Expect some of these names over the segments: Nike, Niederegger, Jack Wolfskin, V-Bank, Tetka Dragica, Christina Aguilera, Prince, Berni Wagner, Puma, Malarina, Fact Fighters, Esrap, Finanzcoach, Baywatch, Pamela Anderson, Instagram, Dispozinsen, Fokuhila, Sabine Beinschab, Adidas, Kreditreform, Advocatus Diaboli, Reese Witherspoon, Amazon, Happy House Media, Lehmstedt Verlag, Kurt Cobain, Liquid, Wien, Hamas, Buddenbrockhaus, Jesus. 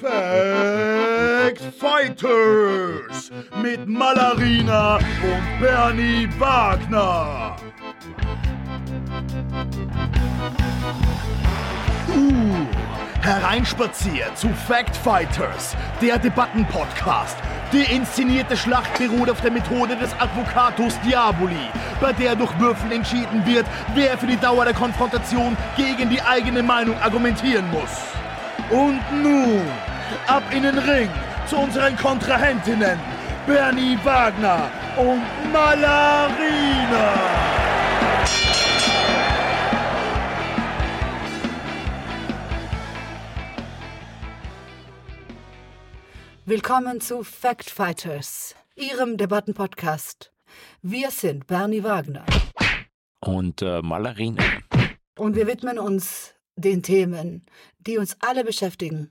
Fact Fighters mit Malarina und Berni Wagner. Hereinspaziert zu Fact Fighters, der Debattenpodcast. Die inszenierte Schlacht beruht auf der Methode des Advocatus Diaboli, bei der durch Würfeln entschieden wird, wer für die Dauer der Konfrontation gegen die eigene Meinung argumentieren muss. Und nun, ab in den Ring zu unseren Kontrahentinnen Berni Wagner und Malarina. Willkommen zu Fact Fighters, Ihrem Debattenpodcast. Wir sind Berni Wagner und Malarina. Und wir widmen uns den Themen, die uns alle beschäftigen.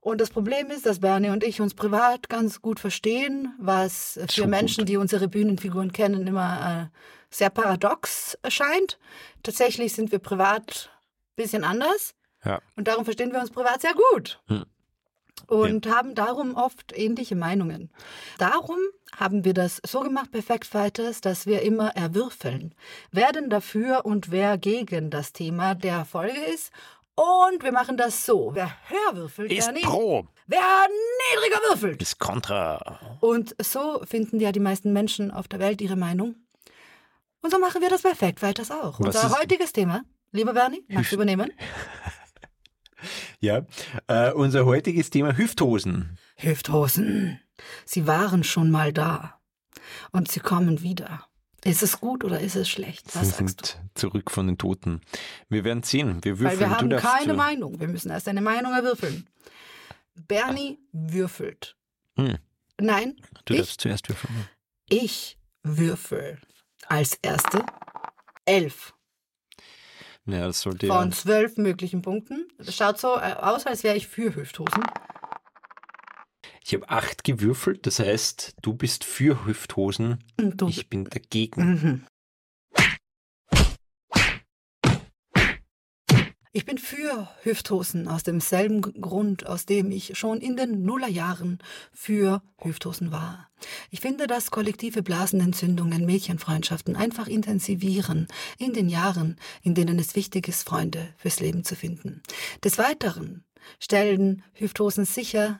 Und das Problem ist, dass Berni und ich uns privat ganz gut verstehen, was für schon Menschen, gut, die unsere Bühnenfiguren kennen, immer sehr paradox erscheint. Tatsächlich sind wir privat ein bisschen anders, ja, und darum verstehen wir uns privat sehr gut. Und haben darum oft ähnliche Meinungen. Darum haben wir das so gemacht bei Fact Fighters, dass wir immer erwürfeln, wer denn dafür und wer gegen das Thema der Folge ist. Und wir machen das so. Wer höher würfelt, ist pro. Wer niedriger würfelt, ist kontra. Und so finden ja die meisten Menschen auf der Welt ihre Meinung. Und so machen wir das bei Fact Fighters auch. Was Unser heutiges Thema, lieber Berni, magst du übernehmen? Ja, unser heutiges Thema Hüfthosen. Hüfthosen, sie waren schon mal da und sie kommen wieder. Ist es gut oder ist es schlecht? Was sagst du? Sie sind zurück von den Toten. Wir werden sehen. Wir würfeln. Weil wir haben keine Meinung. Wir müssen erst eine Meinung erwürfeln. Berni würfelt. Hm. Nein, du darfst zuerst würfeln. Ich würfel als erste 11. Ja, das sollte von 12 möglichen Punkten. Das schaut so aus, als wäre ich für Hüfthosen. Ich habe 8 gewürfelt, das heißt, du bist für Hüfthosen, ich bin dagegen. Ich bin für Hüfthosen aus demselben Grund, aus dem ich schon in den Nullerjahren für Hüfthosen war. Ich finde, dass kollektive Blasenentzündungen Mädchenfreundschaften einfach intensivieren in den Jahren, in denen es wichtig ist, Freunde fürs Leben zu finden. Des Weiteren stellen Hüfthosen sicher,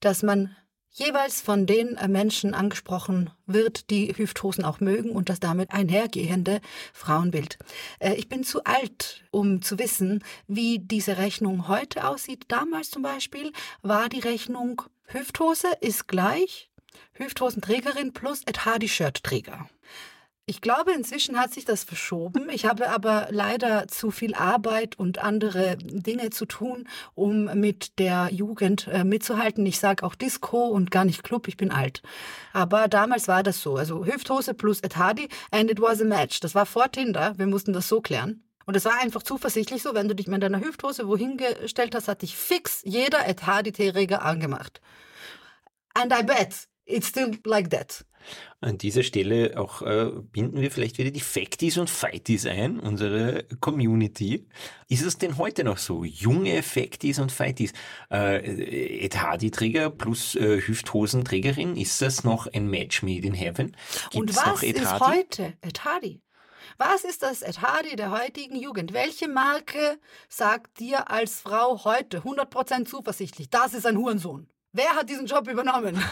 dass man jeweils von den Menschen angesprochen wird, die Hüfthosen auch mögen und das damit einhergehende Frauenbild. Ich bin zu alt, um zu wissen, wie diese Rechnung heute aussieht. Damals zum Beispiel war die Rechnung Hüfthose ist gleich Hüfthosenträgerin plus Ed Hardy Shirtträger. Ich glaube, inzwischen hat sich das verschoben. Ich habe aber leider zu viel Arbeit und andere Dinge zu tun, um mit der Jugend mitzuhalten. Ich sage auch Disco und gar nicht Club, ich bin alt. Aber damals war das so. Also Hüfthose plus Ed Hardy and it was a match. Das war vor Tinder, wir mussten das so klären. Und es war einfach zuversichtlich so, wenn du dich mit deiner Hüfthose wohin gestellt hast, hat dich fix jeder Ed Hardy-Träger angemacht. And I bet it's still like that. An dieser Stelle auch binden wir vielleicht wieder die Facties und Fighties ein, unsere Community. Ist es denn heute noch so? Junge Facties und Fighties. Ed Hardy-Träger plus Hüfthosenträgerin, ist das noch ein Match made in heaven? Gibt's und was ist heute Ed Hardy? Was ist das Ed Hardy der heutigen Jugend? Welche Marke sagt dir als Frau heute 100% zuversichtlich, das ist ein Hurensohn? Wer hat diesen Job übernommen?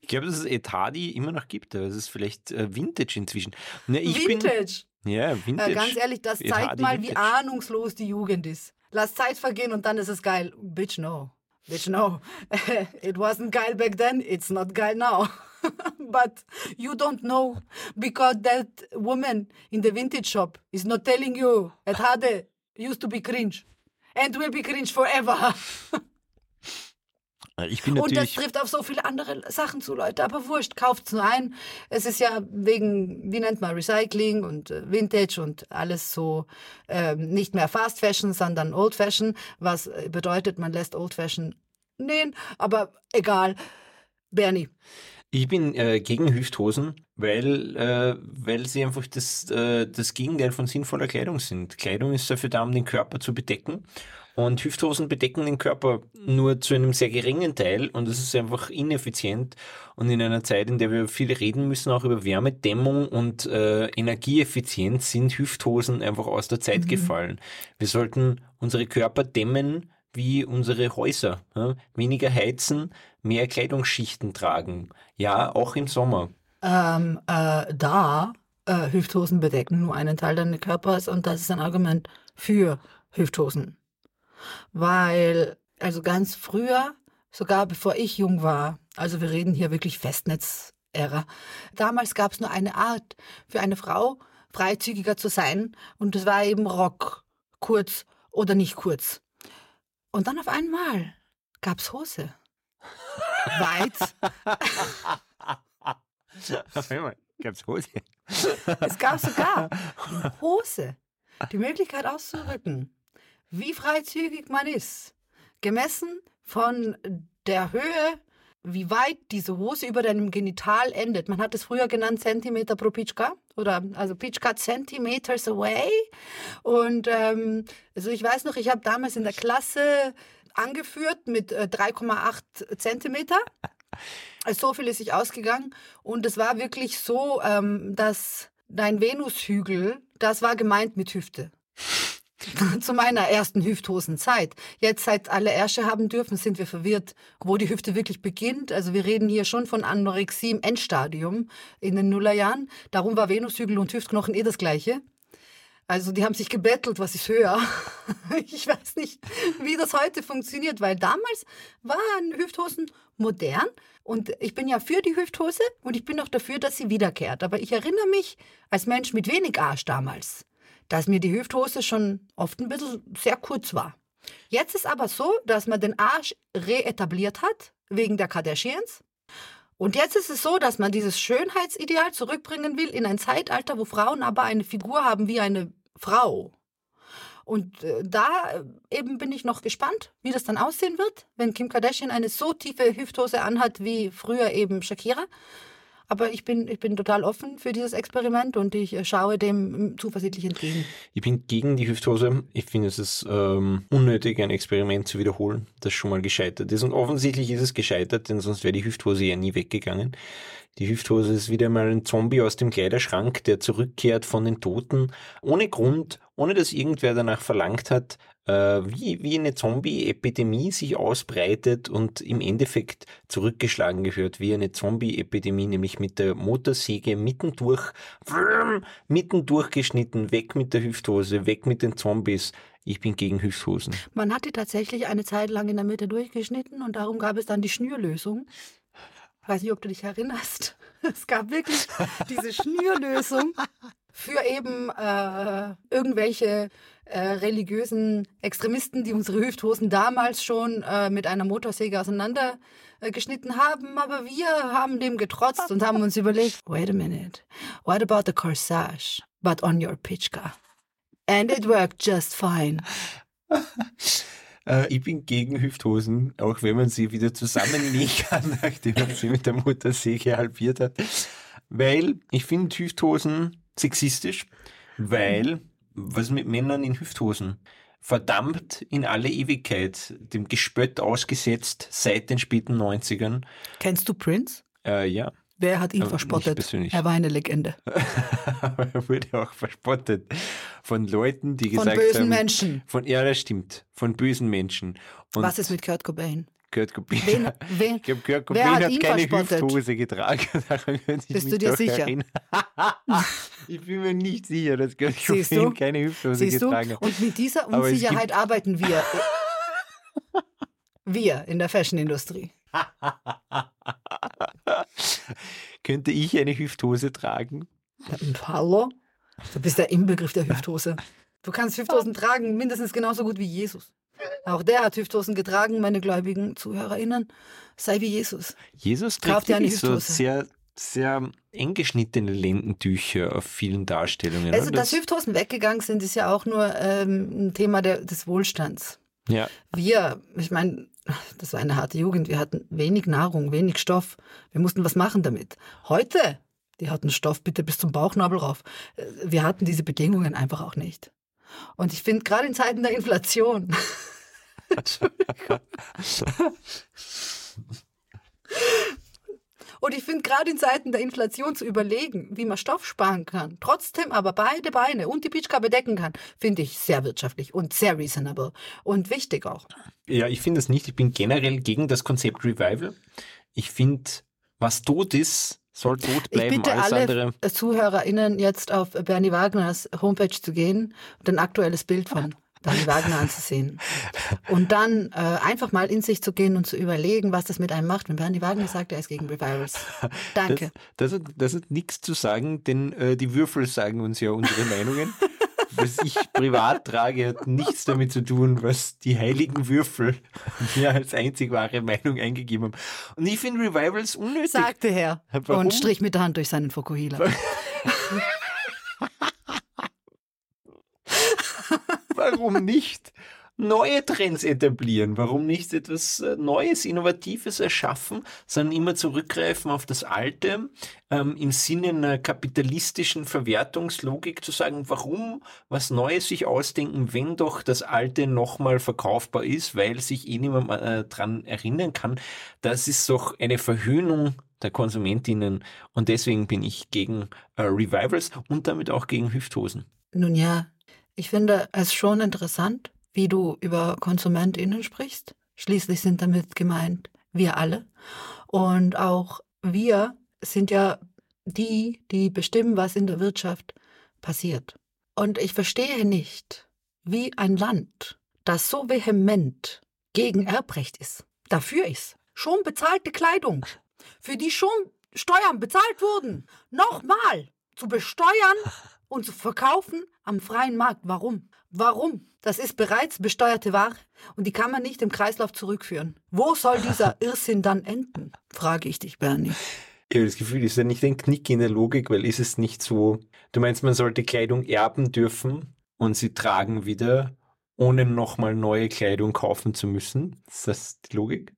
Ich glaube, dass es Ed Hardy immer noch gibt, aber es ist vielleicht Vintage inzwischen. Na, Vintage? Ja, Vintage. Ganz ehrlich, das Ed zeigt Hardy mal, Vintage, wie ahnungslos die Jugend ist. Lass Zeit vergehen und dann ist es geil. Bitch, no. Bitch, no. It wasn't geil back then, it's not geil now. But you don't know, because that woman in the vintage shop is not telling you, Ed Hardy used to be cringe and will be cringe forever. Und das trifft auf so viele andere Sachen zu, Leute. Aber wurscht, kauft's nur ein. Es ist ja wegen, wie nennt man, Recycling und Vintage und alles so nicht mehr Fast Fashion, sondern Old Fashion. Was bedeutet, man lässt Old Fashion nähen. Aber egal. Berni. Ich bin gegen Hüfthosen, weil sie einfach das Gegenteil von sinnvoller Kleidung sind. Kleidung ist dafür da, um den Körper zu bedecken. Und Hüfthosen bedecken den Körper nur zu einem sehr geringen Teil und das ist einfach ineffizient. Und in einer Zeit, in der wir viel reden müssen, auch über Wärmedämmung und Energieeffizienz, sind Hüfthosen einfach aus der Zeit gefallen. Wir sollten unsere Körper dämmen wie unsere Häuser. Ja? Weniger heizen, mehr Kleidungsschichten tragen. Ja, auch im Sommer. Hüfthosen bedecken nur einen Teil deines Körpers und das ist ein Argument für Hüfthosen. Weil, also ganz früher, sogar bevor ich jung war, also wir reden hier wirklich Festnetz-Ära, damals gab es nur eine Art für eine Frau, freizügiger zu sein und das war eben Rock, kurz oder nicht kurz. Und dann auf einmal gab es Hose. Weit. Auf einmal gab es Hose. Es gab sogar Hose. Die Möglichkeit auszurücken, wie freizügig man ist, gemessen von der Höhe, wie weit diese Hose über deinem Genital endet. Man hat es früher genannt Zentimeter pro Pitschka oder also Pitschka Centimeters away. Und also ich weiß noch, ich habe damals in der Klasse angeführt mit 3,8 Zentimeter. Also so viel ist sich ausgegangen und es war wirklich so, dass dein Venushügel, das war gemeint mit Hüfte. Zu meiner ersten Hüfthosenzeit. Jetzt, seit alle Ärsche haben dürfen, sind wir verwirrt, wo die Hüfte wirklich beginnt. Also wir reden hier schon von Anorexie im Endstadium in den Nullerjahren. Darum war Venushügel und Hüftknochen eh das Gleiche. Also die haben sich gebettelt, was ist höher. Ich weiß nicht, wie das heute funktioniert, weil damals waren Hüfthosen modern und ich bin ja für die Hüfthose und ich bin auch dafür, dass sie wiederkehrt. Aber ich erinnere mich als Mensch mit wenig Arsch damals, dass mir die Hüfthose schon oft ein bisschen sehr kurz war. Jetzt ist aber so, dass man den Arsch reetabliert hat, wegen der Kardashians. Und jetzt ist es so, dass man dieses Schönheitsideal zurückbringen will in ein Zeitalter, wo Frauen aber eine Figur haben wie eine Frau. Und da eben bin ich noch gespannt, wie das dann aussehen wird, wenn Kim Kardashian eine so tiefe Hüfthose anhat wie früher eben Shakira. Aber ich bin total offen für dieses Experiment und ich schaue dem zuversichtlich entgegen. Ich bin gegen die Hüfthose. Ich finde, es ist unnötig, ein Experiment zu wiederholen, das schon mal gescheitert ist. Und offensichtlich ist es gescheitert, denn sonst wäre die Hüfthose ja nie weggegangen. Die Hüfthose ist wieder mal ein Zombie aus dem Kleiderschrank, der zurückkehrt von den Toten, ohne Grund, ohne dass irgendwer danach verlangt hat, wie eine Zombie-Epidemie sich ausbreitet und im Endeffekt zurückgeschlagen gehört, wie eine Zombie-Epidemie, nämlich mit der Motorsäge mittendurch geschnitten, weg mit der Hüfthose, weg mit den Zombies. Ich bin gegen Hüfthosen. Man hat die tatsächlich eine Zeit lang in der Mitte durchgeschnitten und darum gab es dann die Schnürlösung. Ich weiß nicht, ob du dich erinnerst. Es gab wirklich diese Schnürlösung für eben irgendwelche religiösen Extremisten, die unsere Hüfthosen damals schon mit einer Motorsäge auseinander geschnitten haben. Aber wir haben dem getrotzt und haben uns überlegt, wait a minute, what about the corsage, but on your pitchka? And it worked just fine. Ich bin gegen Hüfthosen, auch wenn man sie wieder zusammenlegen kann, nachdem man sie mit der Motorsäge halbiert hat. Weil ich finde Hüfthosen sexistisch, weil was mit Männern in Hüfthosen? Verdammt in alle Ewigkeit, dem Gespött ausgesetzt seit den späten 90ern. Kennst du Prince? Ja. Wer hat ihn verspottet? Er war eine Legende. Aber er wurde auch verspottet von Leuten, die gesagt haben... Von bösen Menschen. Ja, das stimmt. Von bösen Menschen. Und was ist mit Kurt Cobain? Ich glaube, Kurt Cobain hat keine Hüfthose getragen. Bist du dir sicher? Ich bin mir nicht sicher, dass Kurt Cobain keine Hüfthose getragen hat. Und mit dieser Unsicherheit arbeiten wir. Wir in der Fashion-Industrie. Könnte ich eine Hüfthose tragen? Hallo? Du bist der Inbegriff der Hüfthose. Du kannst Hüfthosen tragen, mindestens genauso gut wie Jesus. Auch der hat Hüfthosen getragen, meine gläubigen ZuhörerInnen. Sei wie Jesus. Jesus trägt ja so sehr, sehr eng geschnittene Lendentücher auf vielen Darstellungen. Also, dass Hüfthosen weggegangen sind, ist ja auch nur ein Thema des Wohlstands. Ja. Ich meine, das war eine harte Jugend. Wir hatten wenig Nahrung, wenig Stoff. Wir mussten was machen damit. Heute, die hatten Stoff bitte bis zum Bauchnabel rauf. Wir hatten diese Bedingungen einfach auch nicht. Und ich finde, gerade in Zeiten der Inflation Entschuldigung. Und ich finde, gerade in Zeiten der Inflation zu überlegen, wie man Stoff sparen kann, trotzdem aber beide Beine und die Pitschka bedecken kann, finde ich sehr wirtschaftlich und sehr reasonable und wichtig auch. Ja, ich finde es nicht. Ich bin generell gegen das Konzept Revival. Ich finde, was tot ist, soll tot bleiben. Ich bitte alles alle andere. ZuhörerInnen jetzt auf Berni Wagners Homepage zu gehen und ein aktuelles Bild von Berni Wagner anzusehen. Und dann einfach mal in sich zu gehen und zu überlegen, was das mit einem macht. Wenn Berni Wagner sagt, er ist gegen Revivals. Danke. Das hat nichts zu sagen, denn die Würfel sagen uns ja unsere Meinungen. Was ich privat trage, hat nichts damit zu tun, was die heiligen Würfel mir als einzig wahre Meinung eingegeben haben. Und ich finde Revivals unnötig. Sagte er. Warum? Und strich mit der Hand durch seinen Fokuhila. Warum nicht neue Trends etablieren? Warum nicht etwas Neues, Innovatives erschaffen, sondern immer zurückgreifen auf das Alte, im Sinne einer kapitalistischen Verwertungslogik zu sagen, warum was Neues sich ausdenken, wenn doch das Alte nochmal verkaufbar ist, weil sich eh niemand dran erinnern kann. Das ist doch eine Verhöhnung der KonsumentInnen und deswegen bin ich gegen Revivals und damit auch gegen Hüfthosen. Nun ja. Ich finde es schon interessant, wie du über KonsumentInnen sprichst. Schließlich sind damit gemeint wir alle. Und auch wir sind ja die, die bestimmen, was in der Wirtschaft passiert. Und ich verstehe nicht, wie ein Land, das so vehement gegen Erbrecht ist, dafür ist, schon bezahlte Kleidung, für die schon Steuern bezahlt wurden, nochmal zu besteuern und zu verkaufen am freien Markt. Warum? Warum? Das ist bereits besteuerte Ware und die kann man nicht im Kreislauf zurückführen. Wo soll dieser Irrsinn dann enden? Frage ich dich, Berni. Ich habe das Gefühl, ist ja nicht ein Knick in der Logik, weil ist es nicht so, du meinst, man sollte Kleidung erben dürfen und sie tragen wieder, ohne nochmal neue Kleidung kaufen zu müssen? Ist das die Logik?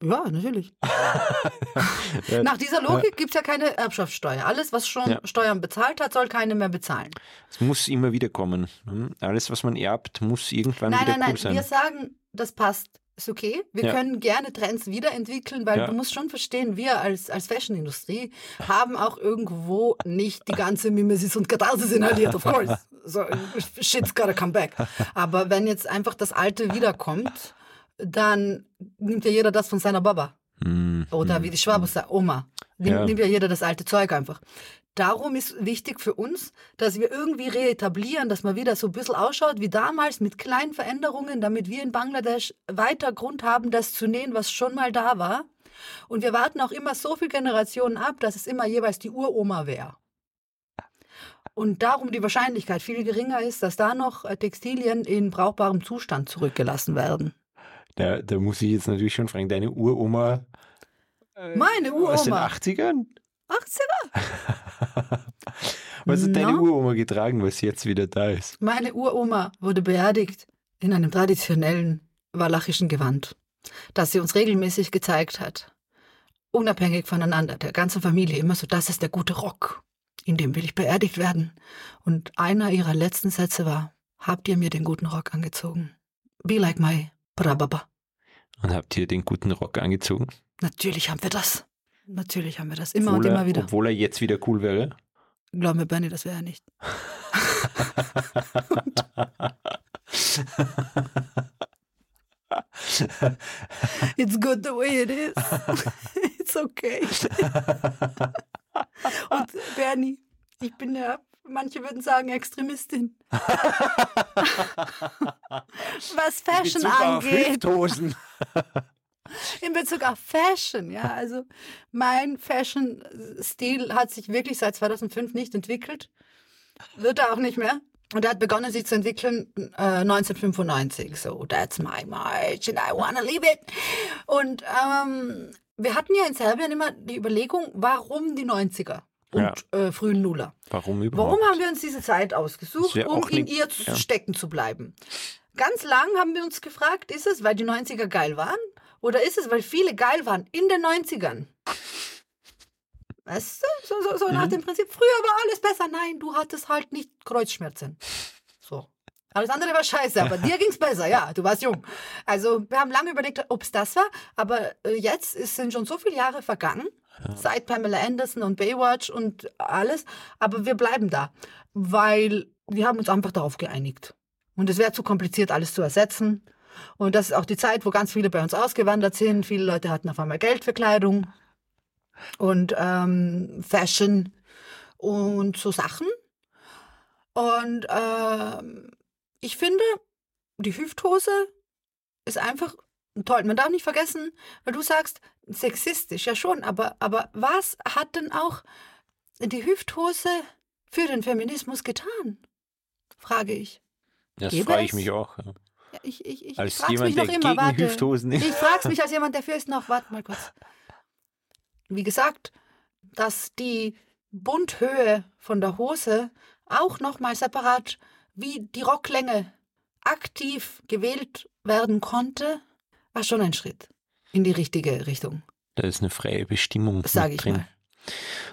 Ja, natürlich. Nach dieser Logik gibt es ja keine Erbschaftssteuer. Alles, was schon Steuern bezahlt hat, soll keine mehr bezahlen. Es muss immer wieder kommen. Alles, was man erbt, muss irgendwann wieder cool sein. Wir sagen, das passt. Ist okay. Wir können gerne Trends wiederentwickeln, weil du musst schon verstehen, wir als Fashion-Industrie haben auch irgendwo nicht die ganze Mimesis und Katharsis inhaliert, of course. So, shit's gotta come back. Aber wenn jetzt einfach das Alte wiederkommt, dann nimmt ja jeder das von seiner Baba. Oder wie die Schwaben sagen, Oma. Nimmt ja jeder das alte Zeug einfach. Darum ist wichtig für uns, dass wir irgendwie reetablieren, dass man wieder so ein bisschen ausschaut wie damals mit kleinen Veränderungen, damit wir in Bangladesch weiter Grund haben, das zu nähen, was schon mal da war. Und wir warten auch immer so viele Generationen ab, dass es immer jeweils die Uroma wäre. Und darum die Wahrscheinlichkeit viel geringer ist, dass da noch Textilien in brauchbarem Zustand zurückgelassen werden. Da muss ich jetzt natürlich schon fragen, deine Uroma meine Uroma aus den 80ern? 80er? Was hat deine Uroma getragen, was jetzt wieder da ist? Meine Uroma wurde beerdigt in einem traditionellen walachischen Gewand, das sie uns regelmäßig gezeigt hat. Unabhängig voneinander, der ganzen Familie immer so, das ist der gute Rock, in dem will ich beerdigt werden. Und einer ihrer letzten Sätze war, habt ihr mir den guten Rock angezogen? Be like my Brababa. Und habt ihr den guten Rock angezogen? Natürlich haben wir das. Natürlich haben wir das. Immer und immer wieder. Obwohl er jetzt wieder cool wäre? Glaub mir, Berni, das wäre er nicht. It's good the way it is. It's okay. Und Berni, ich bin ja... Manche würden sagen Extremistin. Was Fashion angeht. In Bezug auf Fashion, ja. Also mein Fashion-Stil hat sich wirklich seit 2005 nicht entwickelt. Wird er auch nicht mehr. Und er hat begonnen, sich zu entwickeln 1995. So, that's my march and I wanna leave it. Und wir hatten ja in Serbien immer die Überlegung, warum die 90er? Und frühen Nuller. Warum überhaupt? Warum haben wir uns diese Zeit ausgesucht, um in ihr stecken zu bleiben? Ganz lang haben wir uns gefragt, ist es, weil die 90er geil waren? Oder ist es, weil viele geil waren in den 90ern? Weißt du? So nach dem Prinzip, früher war alles besser. Nein, du hattest halt nicht Kreuzschmerzen. So. Alles andere war scheiße, aber dir ging's besser, ja, du warst jung. Also wir haben lange überlegt, ob es das war, aber jetzt sind schon so viele Jahre vergangen, seit Pamela Anderson und Baywatch und alles, aber wir bleiben da, weil wir haben uns einfach darauf geeinigt. Und es wäre zu kompliziert, alles zu ersetzen. Und das ist auch die Zeit, wo ganz viele bei uns ausgewandert sind. Viele Leute hatten auf einmal Geld für Kleidung und Fashion und so Sachen. Und ich finde, die Hüfthose ist einfach toll. Man darf nicht vergessen, weil du sagst, sexistisch, ja schon, aber was hat denn auch die Hüfthose für den Feminismus getan? Frage ich. Das frage ich mich auch. Ja. Ich frage mich noch immer, warte. Hüfthosen ist. Ich frage es mich als jemand, der für ist noch, warte mal kurz. Wie gesagt, dass die Bundhöhe von der Hose auch nochmal separat wie die Rocklänge aktiv gewählt werden konnte, war schon ein Schritt in die richtige Richtung. Da ist eine freie Bestimmung sag ich drin. Mal.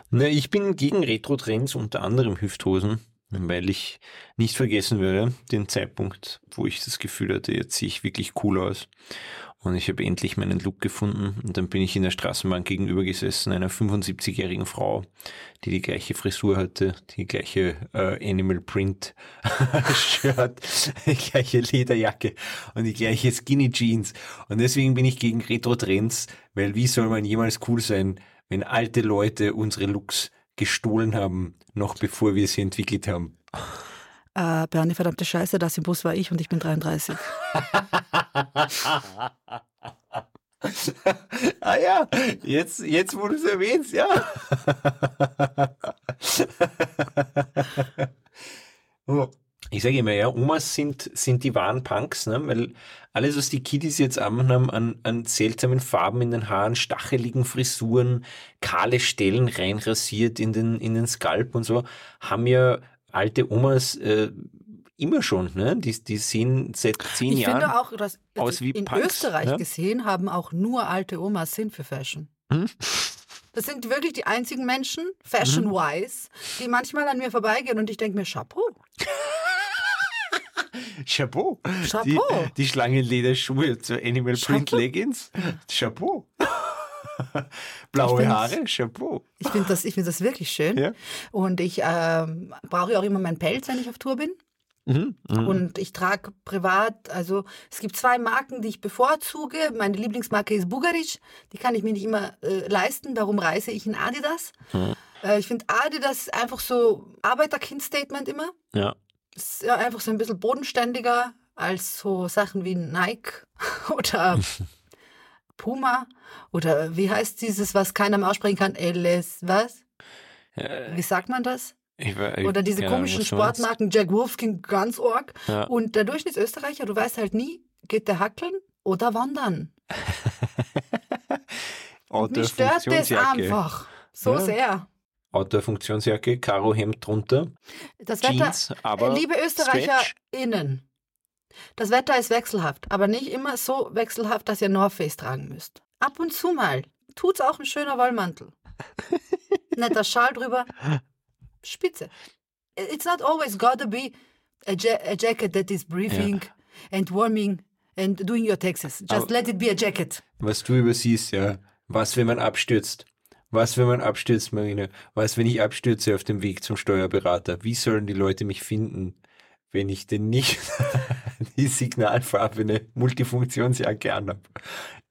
Na, ich bin gegen Retro-Trends, unter anderem Hüfthosen, weil ich nicht vergessen würde, den Zeitpunkt, wo ich das Gefühl hatte, jetzt sehe ich wirklich cool aus. Und ich habe endlich meinen Look gefunden. Und dann bin ich in der Straßenbahn gegenüber gesessen, einer 75-jährigen Frau, die die gleiche Frisur hatte, die gleiche Animal Print Shirt, die gleiche Lederjacke und die gleiche Skinny Jeans. Und deswegen bin ich gegen Retro-Trends, weil wie soll man jemals cool sein, wenn alte Leute unsere Looks gestohlen haben, noch bevor wir sie entwickelt haben. Berni, verdammte Scheiße, das im Bus war ich und ich bin 33. Ah ja, jetzt wo du es erwähnst, ja. Ich sage immer, ja, Omas sind die wahren Punks, ne? Weil alles, was die Kiddies jetzt anhaben an seltsamen Farben in den Haaren, stacheligen Frisuren, kahle Stellen reinrasiert in den Skalp und so, haben ja alte Omas immer schon, ne? Die sehen seit 10 Jahren finde auch, dass aus wie in Punks. In Österreich ja? gesehen haben auch nur alte Omas Sinn für Fashion. Hm? Das sind wirklich die einzigen Menschen, fashion-wise, die manchmal an mir vorbeigehen und ich denke mir, Chapeau. Chapeau. Chapeau. Die Schlangenlederschuhe zu Animal Print Leggings. Chapeau. Blaue Haare, Chapeau. Ich finde das wirklich schön. Ja. Und ich brauche auch immer meinen Pelz, wenn ich auf Tour bin. Und ich trage privat, also es gibt 2 Marken, die ich bevorzuge. Meine Lieblingsmarke ist Bugarich. Die kann ich mir nicht immer leisten, darum reise ich in Adidas. Ich finde Adidas einfach so Arbeiterkind-Statement immer. Ja. Ist ja einfach so ein bisschen bodenständiger als so Sachen wie Nike oder Puma oder wie heißt dieses, was keiner mehr aussprechen kann? LS, was? Wie sagt man das? Oder diese komischen Sportmarken, Jack Wolfskin, ganz arg. Ja. Und der Durchschnittsösterreicher, du weißt halt nie, geht der hackeln oder wandern? Mich stört das einfach so sehr. Outdoor-Funktionsjacke, Karo-Hemd drunter, das Jeans, Wetter, aber liebe ÖsterreicherInnen, das Wetter ist wechselhaft, aber nicht immer so wechselhaft, dass ihr North Face tragen müsst. Ab und zu mal tut's auch ein schöner Wollmantel. Netter Schal drüber, spitze. It's not always gotta be a jacket that is breathing and warming and doing your taxes. Just aber let it be a jacket. Was du übersiehst, ja, was, wenn man abstürzt? Was, wenn man abstürzt, Marina? Was, wenn ich abstürze auf dem Weg zum Steuerberater? Wie sollen die Leute mich finden, wenn ich denn nicht die signalfarbene Multifunktionsjacke anhabe?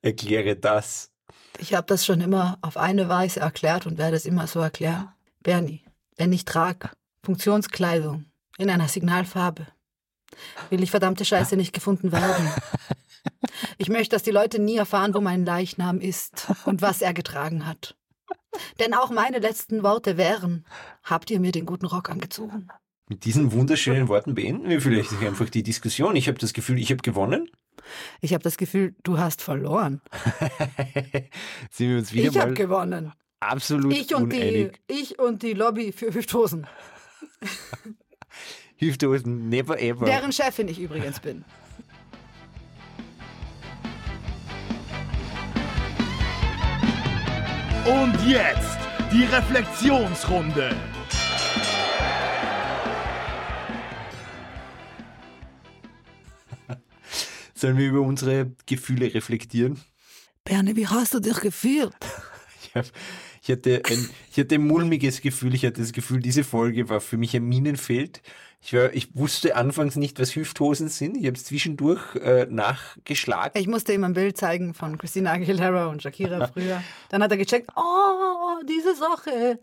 Erkläre das. Ich habe das schon immer auf eine Weise erklärt und werde es immer so erklären. Berni, wenn ich trage Funktionskleidung in einer Signalfarbe, will ich verdammte Scheiße nicht gefunden werden. Ich möchte, dass die Leute nie erfahren, wo mein Leichnam ist und was er getragen hat. Denn auch meine letzten Worte wären, habt ihr mir den guten Rock angezogen? Mit diesen wunderschönen Worten beenden wir vielleicht einfach die Diskussion. Ich habe das Gefühl, ich habe gewonnen. Ich habe das Gefühl, du hast verloren. Sind wir uns wieder ich habe gewonnen. Absolut uneinig. Ich und die Lobby für Hüfthosen. Hüfthosen, never ever. Deren Chefin ich übrigens bin. Und jetzt die Reflexionsrunde. Sollen wir über unsere Gefühle reflektieren? Berni, wie hast du dich gefühlt? Ich hatte ein mulmiges Gefühl. Ich hatte das Gefühl, diese Folge war für mich ein Minenfeld. Ich wusste anfangs nicht, was Hüfthosen sind. Ich habe es zwischendurch nachgeschlagen. Ich musste ihm ein Bild zeigen von Christina Aguilera und Shakira früher. Dann hat er gecheckt, oh, diese Sache.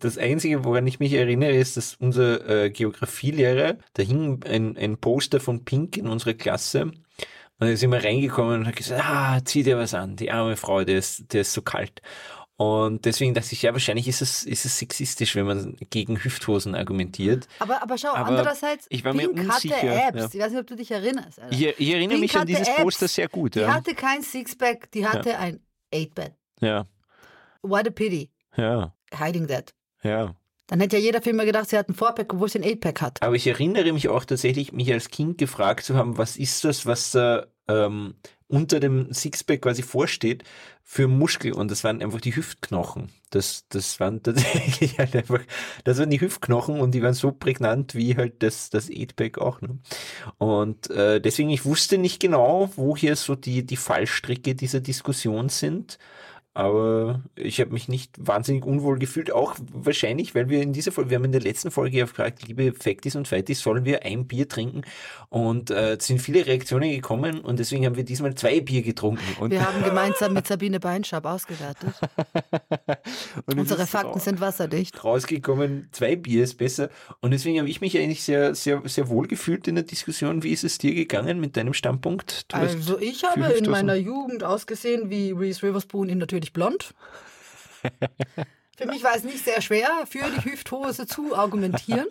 Das Einzige, woran ich mich erinnere, ist, dass unser Geografielehrer, da hing ein Poster von Pink in unserer Klasse. Und da sind wir reingekommen und hat gesagt, zieh dir was an, die arme Frau, der ist so kalt. Und deswegen dachte ich, ja, wahrscheinlich ist es sexistisch, wenn man gegen Hüfthosen argumentiert. Aber schau, aber andererseits, ich war Pink mir unsicher, hatte Apps. Ja. Ich weiß nicht, ob du dich erinnerst. Alter. Ich erinnere mich an dieses Poster sehr gut. Die hatte kein Sixpack, die hatte ein 8-Pack. Ja. What a pity. Ja. Hiding that. Ja. Dann hätte ja jeder Filmer gedacht, sie hat ein 4-Pack, obwohl sie ein 8-Pack hat. Aber ich erinnere mich auch tatsächlich, mich als Kind gefragt zu haben, was ist das, was da unter dem Sixpack quasi vorsteht für Muskel, und das waren einfach die Hüftknochen. Das waren tatsächlich halt einfach, das waren die Hüftknochen, und die waren so prägnant wie halt das 8-Pack auch. Ne? Und deswegen, ich wusste nicht genau, wo hier so die Fallstricke dieser Diskussion sind, aber ich habe mich nicht wahnsinnig unwohl gefühlt, auch wahrscheinlich, weil wir haben in der letzten Folge ja gefragt, liebe Facties und Fighties, sollen wir ein Bier trinken? Und es sind viele Reaktionen gekommen, und deswegen haben wir diesmal 2 Bier getrunken. Und wir haben gemeinsam mit Sabine Beinschab ausgewertet. Unsere Fakten sind wasserdicht. Rausgekommen, 2 Bier ist besser. Und deswegen habe ich mich eigentlich sehr, sehr, sehr wohl gefühlt in der Diskussion. Wie ist es dir gegangen mit deinem Standpunkt? Also ich habe in meiner Jugend ausgesehen wie Reese Witherspoon in natürlich blond. Für mich war es nicht sehr schwer, für die Hüfthose zu argumentieren.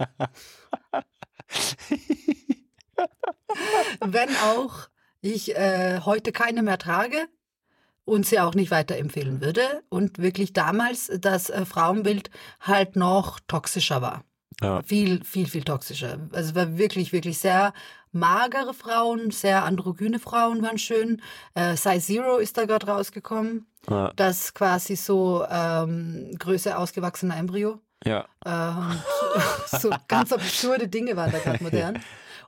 Wenn auch ich heute keine mehr trage und sie auch nicht weiterempfehlen würde. Und wirklich damals das Frauenbild halt noch toxischer war. Ja. Viel, viel, viel toxischer. Also es war wirklich, wirklich sehr magere Frauen, sehr androgyne Frauen waren schön. Size Zero ist da gerade rausgekommen. Ja. Das ist quasi so Größe ausgewachsener Embryo. Ja. So ganz absurde Dinge waren da gerade modern.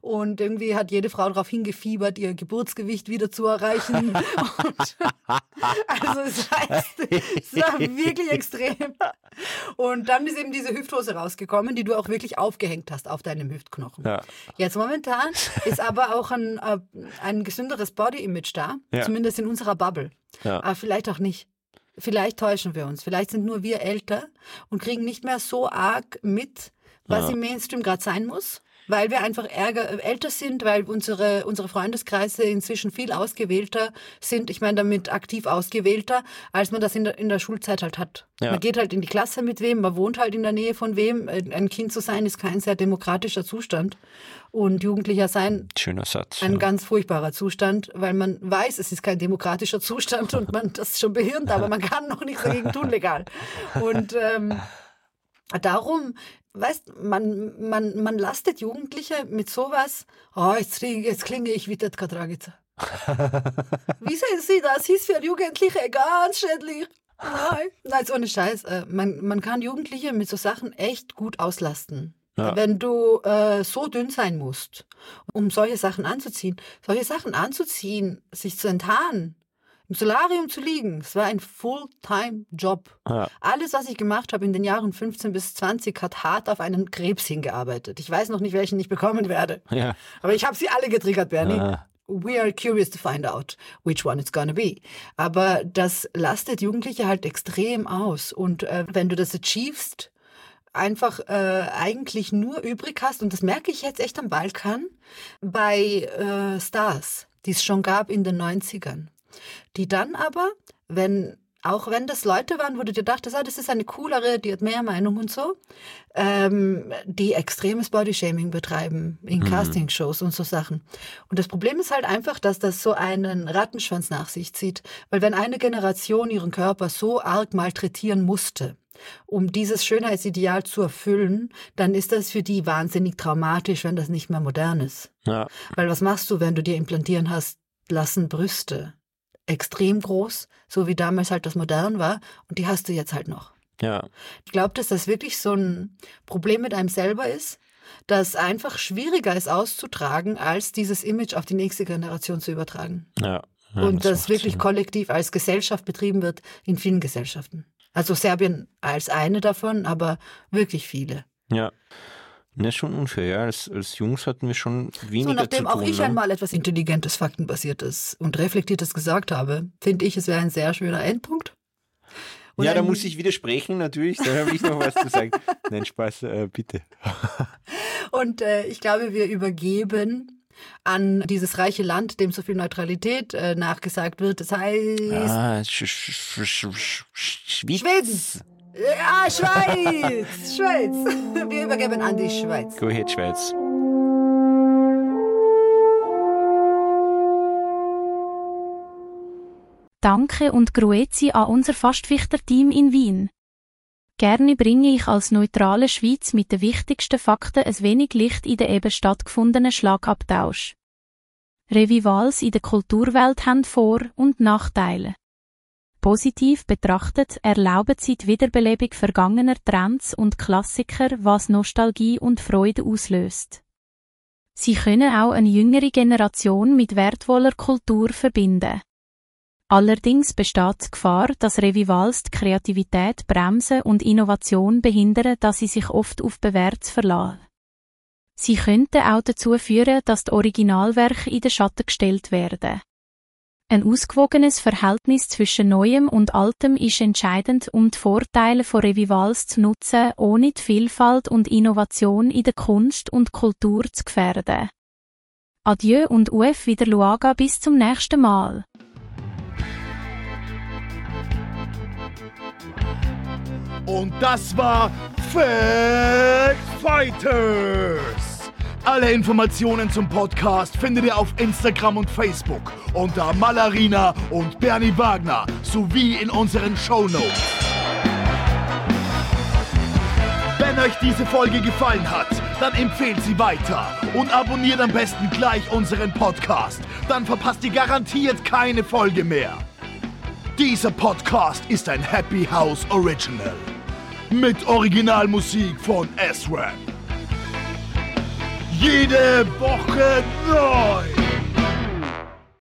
Und irgendwie hat jede Frau darauf hingefiebert, ihr Geburtsgewicht wieder zu erreichen. Also das heißt, es war wirklich extrem. Und dann ist eben diese Hüfthose rausgekommen, die du auch wirklich aufgehängt hast auf deinem Hüftknochen. Ja. Jetzt momentan ist aber auch ein gesünderes Body-Image da, zumindest in unserer Bubble. Ja. Aber vielleicht auch nicht. Vielleicht täuschen wir uns. Vielleicht sind nur wir älter und kriegen nicht mehr so arg mit, was im Mainstream gerade sein muss. Weil wir einfach älter sind, weil unsere Freundeskreise inzwischen viel ausgewählter sind. Ich meine damit aktiv ausgewählter, als man das in der Schulzeit halt hat. Ja. Man geht halt in die Klasse mit wem, man wohnt halt in der Nähe von wem. Ein Kind zu sein ist kein sehr demokratischer Zustand. Und Jugendlicher sein, schöner Satz, ein ganz furchtbarer Zustand, weil man weiß, es ist kein demokratischer Zustand und man das ist schon behirnt, aber man kann noch nichts dagegen tun, legal. Und darum... Weißt, man lastet Jugendliche mit sowas, jetzt klinge ich wie Tetka Dragica. Wie sehen Sie das? Ist für Jugendliche ganz schädlich. Nein, ist ohne Scheiß. Man kann Jugendliche mit so Sachen echt gut auslasten. Ja. Wenn du so dünn sein musst, um solche Sachen anzuziehen, sich zu enttarnen, im Solarium zu liegen, es war ein Full-Time-Job. Ja. Alles, was ich gemacht habe in den Jahren 15 bis 20, hat hart auf einen Krebs hingearbeitet. Ich weiß noch nicht, welchen ich bekommen werde. Ja. Aber ich habe sie alle getriggert, Berni. Ja. We are curious to find out which one it's gonna be. Aber das lastet Jugendliche halt extrem aus. Und wenn du das achievest, einfach eigentlich nur übrig hast, und das merke ich jetzt echt am Balkan, bei Stars, die es schon gab in den 90ern. Die dann aber, auch wenn das Leute waren, wo du dir dachtest, das ist eine coolere, die hat mehr Meinung und so, die extremes Bodyshaming betreiben in Castingshows und so Sachen. Und das Problem ist halt einfach, dass das so einen Rattenschwanz nach sich zieht. Weil wenn eine Generation ihren Körper so arg malträtieren musste, um dieses Schönheitsideal zu erfüllen, dann ist das für die wahnsinnig traumatisch, wenn das nicht mehr modern ist. Ja. Weil was machst du, wenn du dir implantieren hast lassen Brüste extrem groß, so wie damals halt das modern war, und die hast du jetzt halt noch. Ja. Ich glaube, dass das wirklich so ein Problem mit einem selber ist, das einfach schwieriger ist auszutragen, als dieses Image auf die nächste Generation zu übertragen. Ja, und das wirklich kollektiv als Gesellschaft betrieben wird in vielen Gesellschaften. Also Serbien als eine davon, aber wirklich viele. Ja. Ne, schon unfair, ja. Als Jungs hatten wir schon weniger zu tun. Nachdem auch ich einmal etwas Intelligentes, Faktenbasiertes und Reflektiertes gesagt habe, finde ich, es wäre ein sehr schöner Endpunkt. Und ja, da muss ich widersprechen, natürlich. Da habe ich noch was zu sagen. Nein, Spaß, bitte. Und ich glaube, wir übergeben an dieses reiche Land, dem so viel Neutralität nachgesagt wird. Das heißt... Schweden! Ja, Schweiz! Schweiz! Wir übergeben an die Schweiz. Go ahead, Schweiz. Danke und Grüezi an unser Fact-Fichter-Team in Wien. Gerne bringe ich als neutrale Schweiz mit den wichtigsten Fakten ein wenig Licht in den eben stattgefundenen Schlagabtausch. Revivals in der Kulturwelt haben Vor- und Nachteile. Positiv betrachtet erlauben sie die Wiederbelebung vergangener Trends und Klassiker, was Nostalgie und Freude auslöst. Sie können auch eine jüngere Generation mit wertvoller Kultur verbinden. Allerdings besteht die Gefahr, dass Revivals die Kreativität bremsen und Innovation behindern, da sie sich oft auf Bewährtes verlassen. Sie könnten auch dazu führen, dass die Originalwerke in den Schatten gestellt werden. Ein ausgewogenes Verhältnis zwischen Neuem und Altem ist entscheidend, um die Vorteile von Revivals zu nutzen, ohne die Vielfalt und Innovation in der Kunst und Kultur zu gefährden. Adieu und auf Wiedersehen, bis zum nächsten Mal. Und das war Fact Fighters! Alle Informationen zum Podcast findet ihr auf Instagram und Facebook unter Malarina und Berni Wagner sowie in unseren Shownotes. Wenn euch diese Folge gefallen hat, dann empfehlt sie weiter und abonniert am besten gleich unseren Podcast. Dann verpasst ihr garantiert keine Folge mehr. Dieser Podcast ist ein Happy House Original mit Originalmusik von Esrap. Jede Woche neu!